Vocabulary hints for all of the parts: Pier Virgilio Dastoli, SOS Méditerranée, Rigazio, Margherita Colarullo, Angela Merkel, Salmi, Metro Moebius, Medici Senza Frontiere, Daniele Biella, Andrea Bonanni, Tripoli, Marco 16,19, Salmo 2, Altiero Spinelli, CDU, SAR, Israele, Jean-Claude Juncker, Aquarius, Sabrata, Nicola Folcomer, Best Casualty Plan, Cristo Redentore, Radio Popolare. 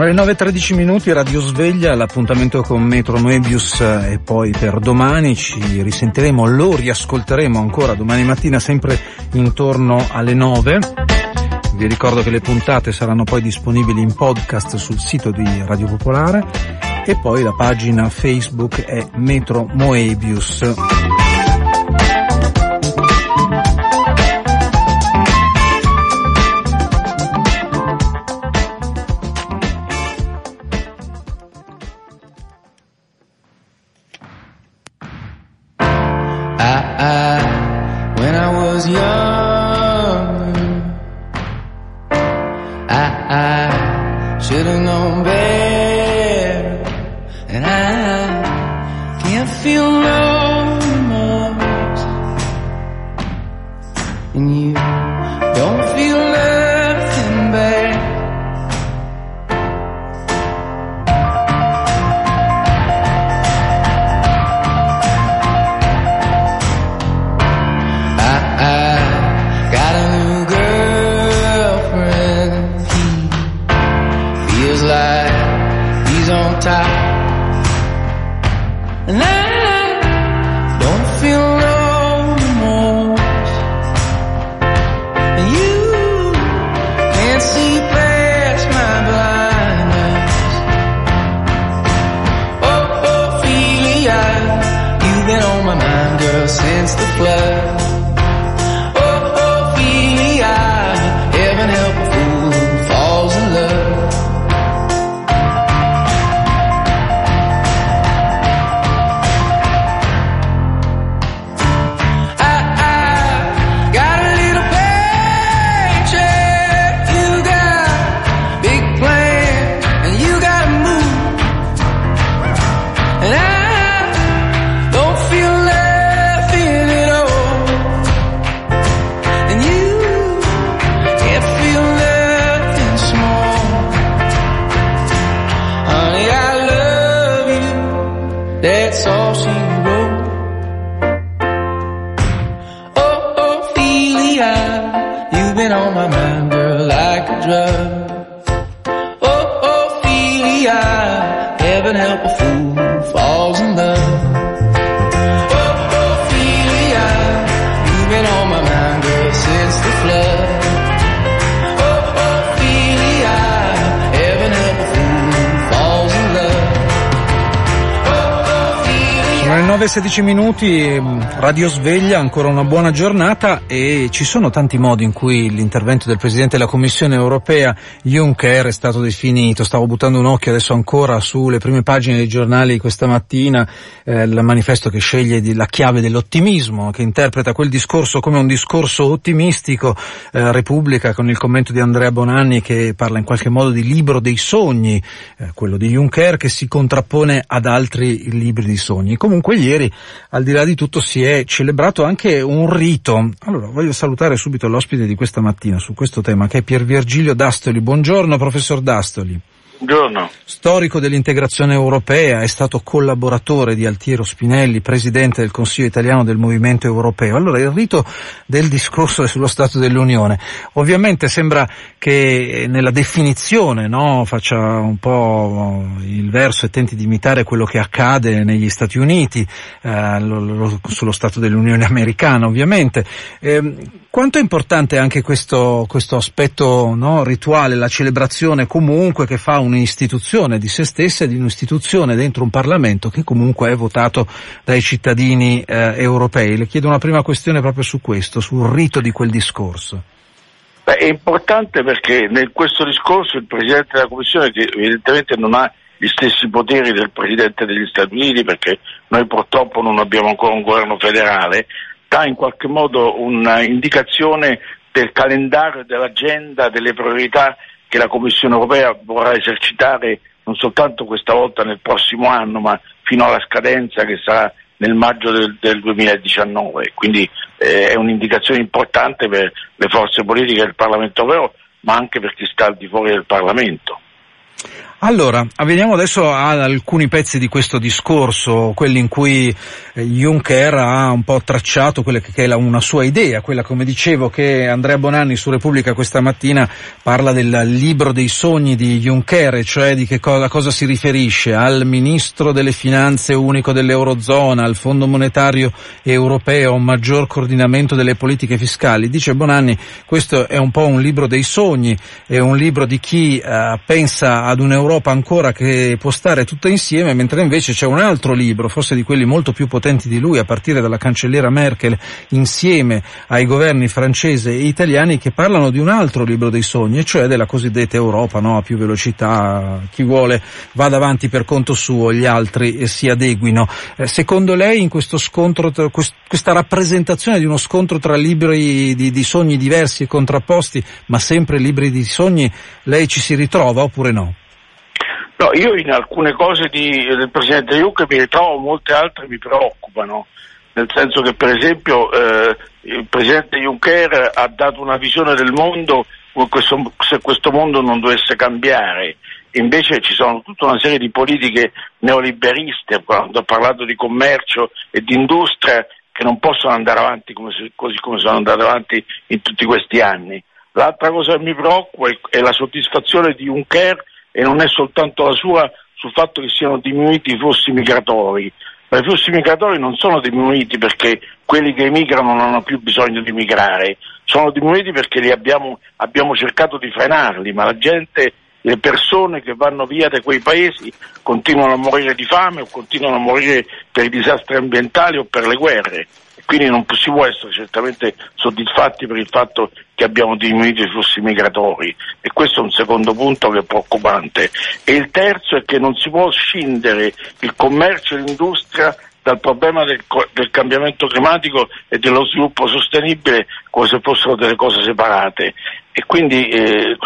Sono le 9:13, Radio Sveglia, l'appuntamento con Metro Moebius e poi per domani ci risentiremo, lo riascolteremo ancora domani mattina sempre intorno alle 9. Vi ricordo che le puntate saranno poi disponibili in podcast sul sito di Radio Popolare e poi la pagina Facebook è Metro Moebius. Radio Sveglia, ancora una buona giornata, e ci sono tanti modi in cui l'intervento del Presidente della Commissione Europea Juncker è stato definito. Stavo buttando un occhio adesso ancora sulle prime pagine dei giornali questa mattina, il manifesto che sceglie la chiave dell'ottimismo, che interpreta quel discorso come un discorso ottimistico, Repubblica con il commento di Andrea Bonanni che parla in qualche modo di libro dei sogni, quello di Juncker che si contrappone ad altri libri di sogni. Comunque ieri, al di là di tutto, si è celebrato anche un rito. Allora, voglio salutare subito l'ospite di questa mattina su questo tema, che è Pier Virgilio Dastoli. Buongiorno, professor Dastoli. Buongiorno. Storico dell'integrazione europea, è stato collaboratore di Altiero Spinelli, presidente del Consiglio Italiano del Movimento Europeo. Allora, il rito del discorso sullo Stato dell'Unione. Ovviamente sembra che nella definizione, no, faccia un po' il verso e tenti di imitare quello che accade negli Stati Uniti, sullo Stato dell'Unione americana, ovviamente. Quanto è importante anche questo aspetto, no, rituale, la celebrazione comunque che fa un'istituzione di se stessa e di un'istituzione dentro un Parlamento che comunque è votato dai cittadini europei. Le chiedo una prima questione proprio su questo, sul rito di quel discorso. Beh, è importante perché in questo discorso il Presidente della Commissione, che evidentemente non ha gli stessi poteri del Presidente degli Stati Uniti, perché noi purtroppo non abbiamo ancora un governo federale, dà in qualche modo un'indicazione del calendario, dell'agenda, delle priorità che la Commissione europea vorrà esercitare non soltanto questa volta nel prossimo anno, ma fino alla scadenza che sarà nel maggio del 2019. Quindi è un'indicazione importante per le forze politiche del Parlamento europeo, ma anche per chi sta al di fuori del Parlamento. Allora, veniamo adesso ad alcuni pezzi di questo discorso, quelli in cui Juncker ha un po' tracciato quella che è una sua idea, quella, come dicevo, che Andrea Bonanni su Repubblica questa mattina parla del libro dei sogni di Juncker, cioè di che cosa si riferisce, al ministro delle finanze unico dell'Eurozona, al Fondo Monetario Europeo, un maggior coordinamento delle politiche fiscali. Dice Bonanni, questo è un po' un libro dei sogni, è un libro di chi pensa ad un'Europa ancora che può stare tutta insieme, mentre invece c'è un altro libro, forse di quelli molto più potenti di lui, a partire dalla cancelliera Merkel insieme ai governi francese e italiani, che parlano di un altro libro dei sogni, cioè della cosiddetta Europa, no? A più velocità, chi vuole vada avanti per conto suo, gli altri si adeguino. Secondo lei, in questo scontro, questa rappresentazione di uno scontro tra libri di sogni diversi e contrapposti, ma sempre libri di sogni, lei ci si ritrova oppure no? No, io in alcune cose del Presidente Juncker mi ritrovo, molte altre mi preoccupano, nel senso che per esempio il Presidente Juncker ha dato una visione del mondo se questo mondo non dovesse cambiare. Invece ci sono tutta una serie di politiche neoliberiste, quando ha parlato di commercio e di industria, che non possono andare avanti così come sono andate avanti in tutti questi anni. L'altra cosa che mi preoccupa è la soddisfazione di Juncker, e non è soltanto la sua, sul fatto che siano diminuiti i flussi migratori. Ma i flussi migratori non sono diminuiti perché quelli che emigrano non hanno più bisogno di migrare, sono diminuiti perché li abbiamo cercato di frenarli, ma la gente, le persone che vanno via da quei paesi continuano a morire di fame o continuano a morire per i disastri ambientali o per le guerre. Quindi non si può essere certamente soddisfatti per il fatto che abbiamo diminuito i flussi migratori, e questo è un secondo punto che è preoccupante. E il terzo è che non si può scindere il commercio e l'industria dal problema del cambiamento climatico e dello sviluppo sostenibile, come se fossero delle cose separate. E quindi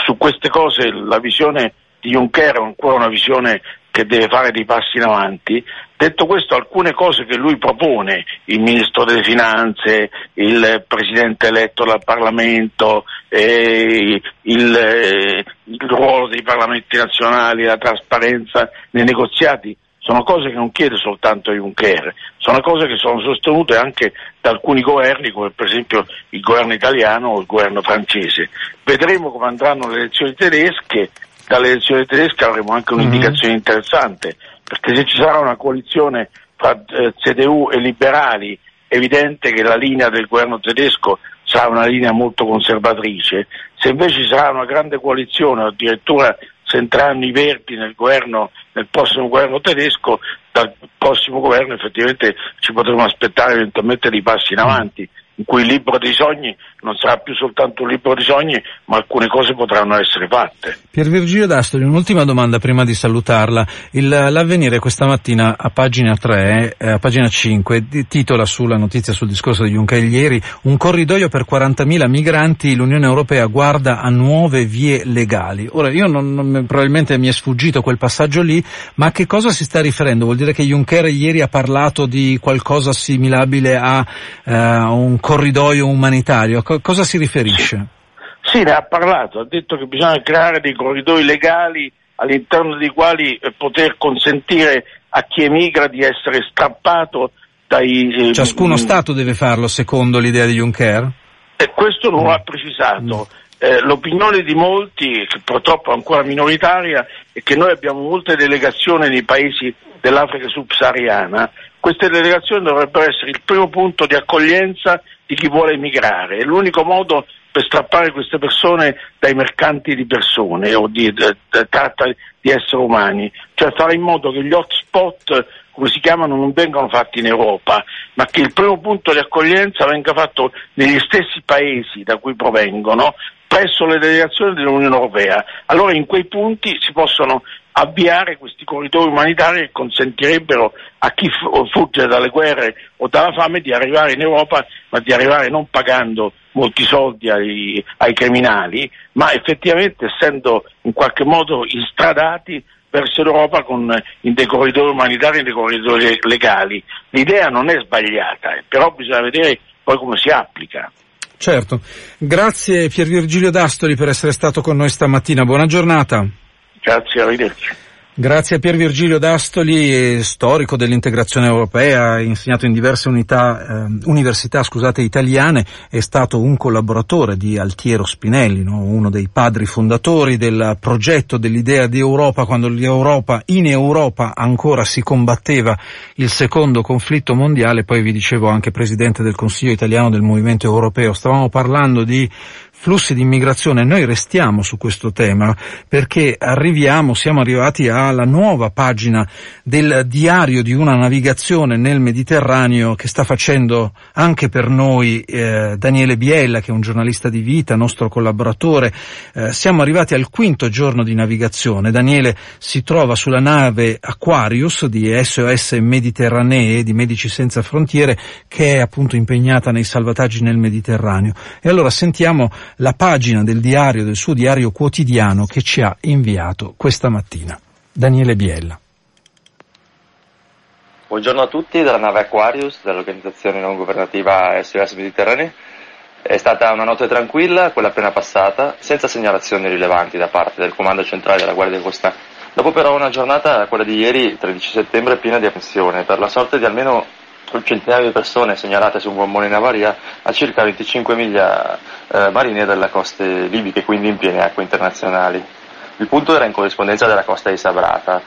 su queste cose la visione di Juncker è ancora una visione che deve fare dei passi in avanti. Detto questo, alcune cose che lui propone, il Ministro delle Finanze, il Presidente eletto dal Parlamento, il ruolo dei Parlamenti nazionali, la trasparenza nei negoziati, sono cose che non chiede soltanto Juncker, sono cose che sono sostenute anche da alcuni governi, come per esempio il governo italiano o il governo francese. Vedremo come andranno le elezioni tedesche. Dalle elezioni tedesche avremo anche un'indicazione interessante, perché se ci sarà una coalizione fra CDU e liberali, è evidente che la linea del governo tedesco sarà una linea molto conservatrice. Se invece ci sarà una grande coalizione, o addirittura se entranno i Verdi nel prossimo governo tedesco, dal prossimo governo effettivamente ci potremo aspettare eventualmente dei passi in avanti, in cui il libro dei sogni non sarà più soltanto un libro dei sogni, ma alcune cose potranno essere fatte. Pier Virgilio Dastoli, un'ultima domanda prima di salutarla. L'Avvenire questa mattina a pagina 3, a pagina 5, titola sulla notizia sul discorso di Juncker ieri: un corridoio per 40.000 migranti, l'Unione Europea guarda a nuove vie legali. Ora, io probabilmente mi è sfuggito quel passaggio lì, ma a che cosa si sta riferendo? Vuol dire che Juncker ieri ha parlato di qualcosa similabile a un corridoio umanitario? Cosa si riferisce? Sì, ne ha parlato, ha detto che bisogna creare dei corridoi legali all'interno dei quali poter consentire a chi emigra di essere strappato dai... Ciascuno Stato deve farlo, secondo l'idea di Juncker? Questo non lo ha precisato. L'opinione di molti, che purtroppo è ancora minoritaria, è che noi abbiamo molte delegazioni nei paesi dell'Africa subsahariana. Queste delegazioni dovrebbero essere il primo punto di accoglienza di chi vuole emigrare, è l'unico modo per strappare queste persone dai mercanti di persone o di tratta di esseri umani, cioè fare in modo che gli hotspot, come si chiamano, non vengano fatti in Europa, ma che il primo punto di accoglienza venga fatto negli stessi paesi da cui provengono, presso le delegazioni dell'Unione Europea. Allora in quei punti si possono avviare questi corridoi umanitari che consentirebbero a chi fugge dalle guerre o dalla fame di arrivare in Europa, ma di arrivare non pagando molti soldi ai criminali, ma effettivamente essendo in qualche modo instradati verso l'Europa in dei corridoi umanitari e dei corridoi legali. L'idea non è sbagliata, però bisogna vedere poi come si applica. Certo, grazie Pier Virgilio Dastoli per essere stato con noi stamattina, buona giornata. Grazie, arrivederci. Grazie a Pier Virgilio Dastoli, storico dell'integrazione europea, insegnato in diverse università italiane, è stato un collaboratore di Altiero Spinelli, no? Uno dei padri fondatori del progetto dell'idea di Europa, quando in Europa ancora si combatteva il secondo conflitto mondiale. Poi vi dicevo anche presidente del Consiglio italiano del Movimento Europeo. Stavamo parlando di flussi di immigrazione. Noi restiamo su questo tema perché siamo arrivati alla nuova pagina del diario di una navigazione nel Mediterraneo che sta facendo anche per noi Daniele Biella, che è un giornalista di vita, nostro collaboratore. Siamo arrivati al quinto giorno di navigazione. Daniele si trova sulla nave Aquarius di SOS Méditerranée, di Medici Senza Frontiere, che è appunto impegnata nei salvataggi nel Mediterraneo. E allora sentiamo la pagina del suo diario quotidiano che ci ha inviato questa mattina. Daniele Biella. Buongiorno a tutti dalla nave Aquarius, dall'organizzazione non governativa SOS Méditerranée. È stata una notte tranquilla, quella appena passata, senza segnalazioni rilevanti da parte del Comando Centrale della Guardia di Costa. Dopo però una giornata, quella di ieri, 13 settembre, piena di attenzione, per la sorte di almeno un centinaio di persone segnalate su un gommone in avaria a circa 25 miglia marine dalle coste libiche, quindi in piene acque internazionali. Il punto era in corrispondenza della costa di Sabrata,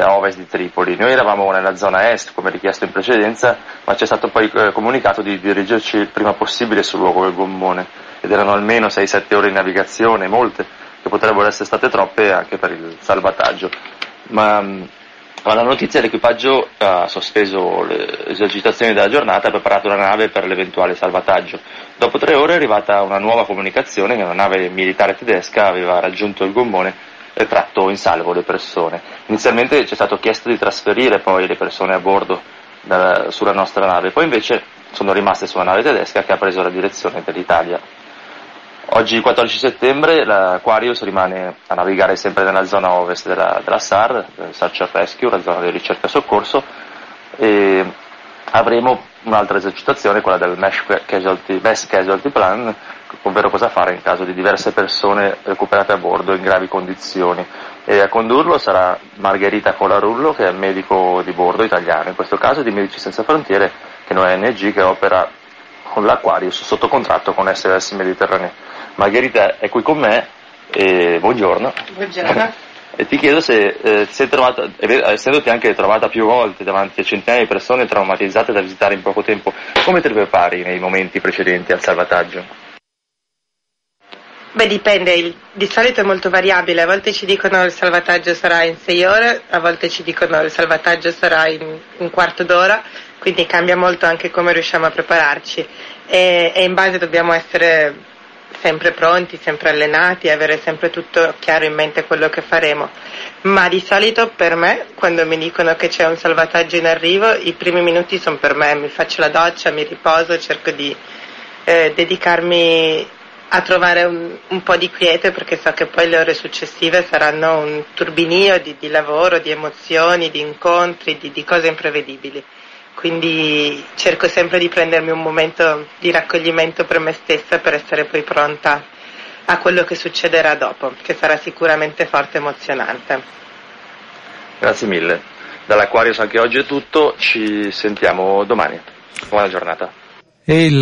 a ovest di Tripoli. Noi eravamo nella zona est, come richiesto in precedenza, ma ci è stato poi comunicato di dirigerci il prima possibile sul luogo del gommone, ed erano almeno 6-7 ore di navigazione, molte, che potrebbero essere state troppe anche per il salvataggio. Ma la notizia è che l'equipaggio ha sospeso le esercitazioni della giornata e ha preparato la nave per l'eventuale salvataggio. Dopo 3 ore è arrivata una nuova comunicazione che una nave militare tedesca aveva raggiunto il gommone e tratto in salvo le persone. Inizialmente ci è stato chiesto di trasferire poi le persone a bordo sulla nostra nave, poi invece sono rimaste sulla nave tedesca che ha preso la direzione dell'Italia. Oggi 14 settembre l'Aquarius rimane a navigare sempre nella zona ovest della SAR, Search and Rescue, la zona di ricerca e soccorso, e avremo un'altra esercitazione, quella del Best Casualty Plan, ovvero cosa fare in caso di diverse persone recuperate a bordo in gravi condizioni. E a condurlo sarà Margherita Colarullo, che è medico di bordo italiano, in questo caso di Medici Senza Frontiere, che è un'ONG che opera con l'Aquarius sotto contratto con SOS Méditerranée. Margherita è qui con me, buongiorno. Buongiorno. E ti chiedo se sei trovata, essendoti anche trovata più volte davanti a centinaia di persone traumatizzate da visitare in poco tempo, come te le prepari nei momenti precedenti al salvataggio? Beh, dipende, di solito è molto variabile, a volte ci dicono il salvataggio sarà in 6 ore, a volte ci dicono il salvataggio sarà in un quarto d'ora, quindi cambia molto anche come riusciamo a prepararci e in base dobbiamo essere sempre pronti, sempre allenati, avere sempre tutto chiaro in mente quello che faremo. Ma di solito per me, quando mi dicono che c'è un salvataggio in arrivo, i primi minuti sono per me, mi faccio la doccia, mi riposo, cerco di dedicarmi a trovare un po' di quiete, perché so che poi le ore successive saranno un turbinio di lavoro, di emozioni, di incontri, di cose imprevedibili. Quindi cerco sempre di prendermi un momento di raccoglimento per me stessa per essere poi pronta a quello che succederà dopo, che sarà sicuramente forte e emozionante. Grazie mille. Dall'Aquarius anche oggi è tutto, ci sentiamo domani. Buona giornata.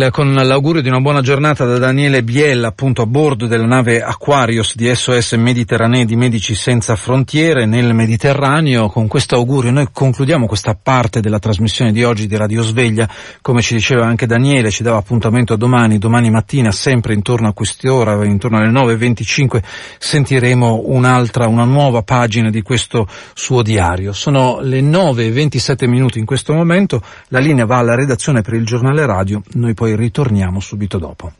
Con l'augurio di una buona giornata da Daniele Biella, appunto a bordo della nave Aquarius di SOS Méditerranée di Medici Senza Frontiere nel Mediterraneo. Con questo augurio noi concludiamo questa parte della trasmissione di oggi di Radio Sveglia. Come ci diceva anche Daniele, ci dava appuntamento domani mattina, sempre intorno a quest'ora, intorno alle 9:25, sentiremo una nuova pagina di questo suo diario. Sono le 9:27 in questo momento, la linea va alla redazione per il giornale radio. Noi poi ritorniamo subito dopo.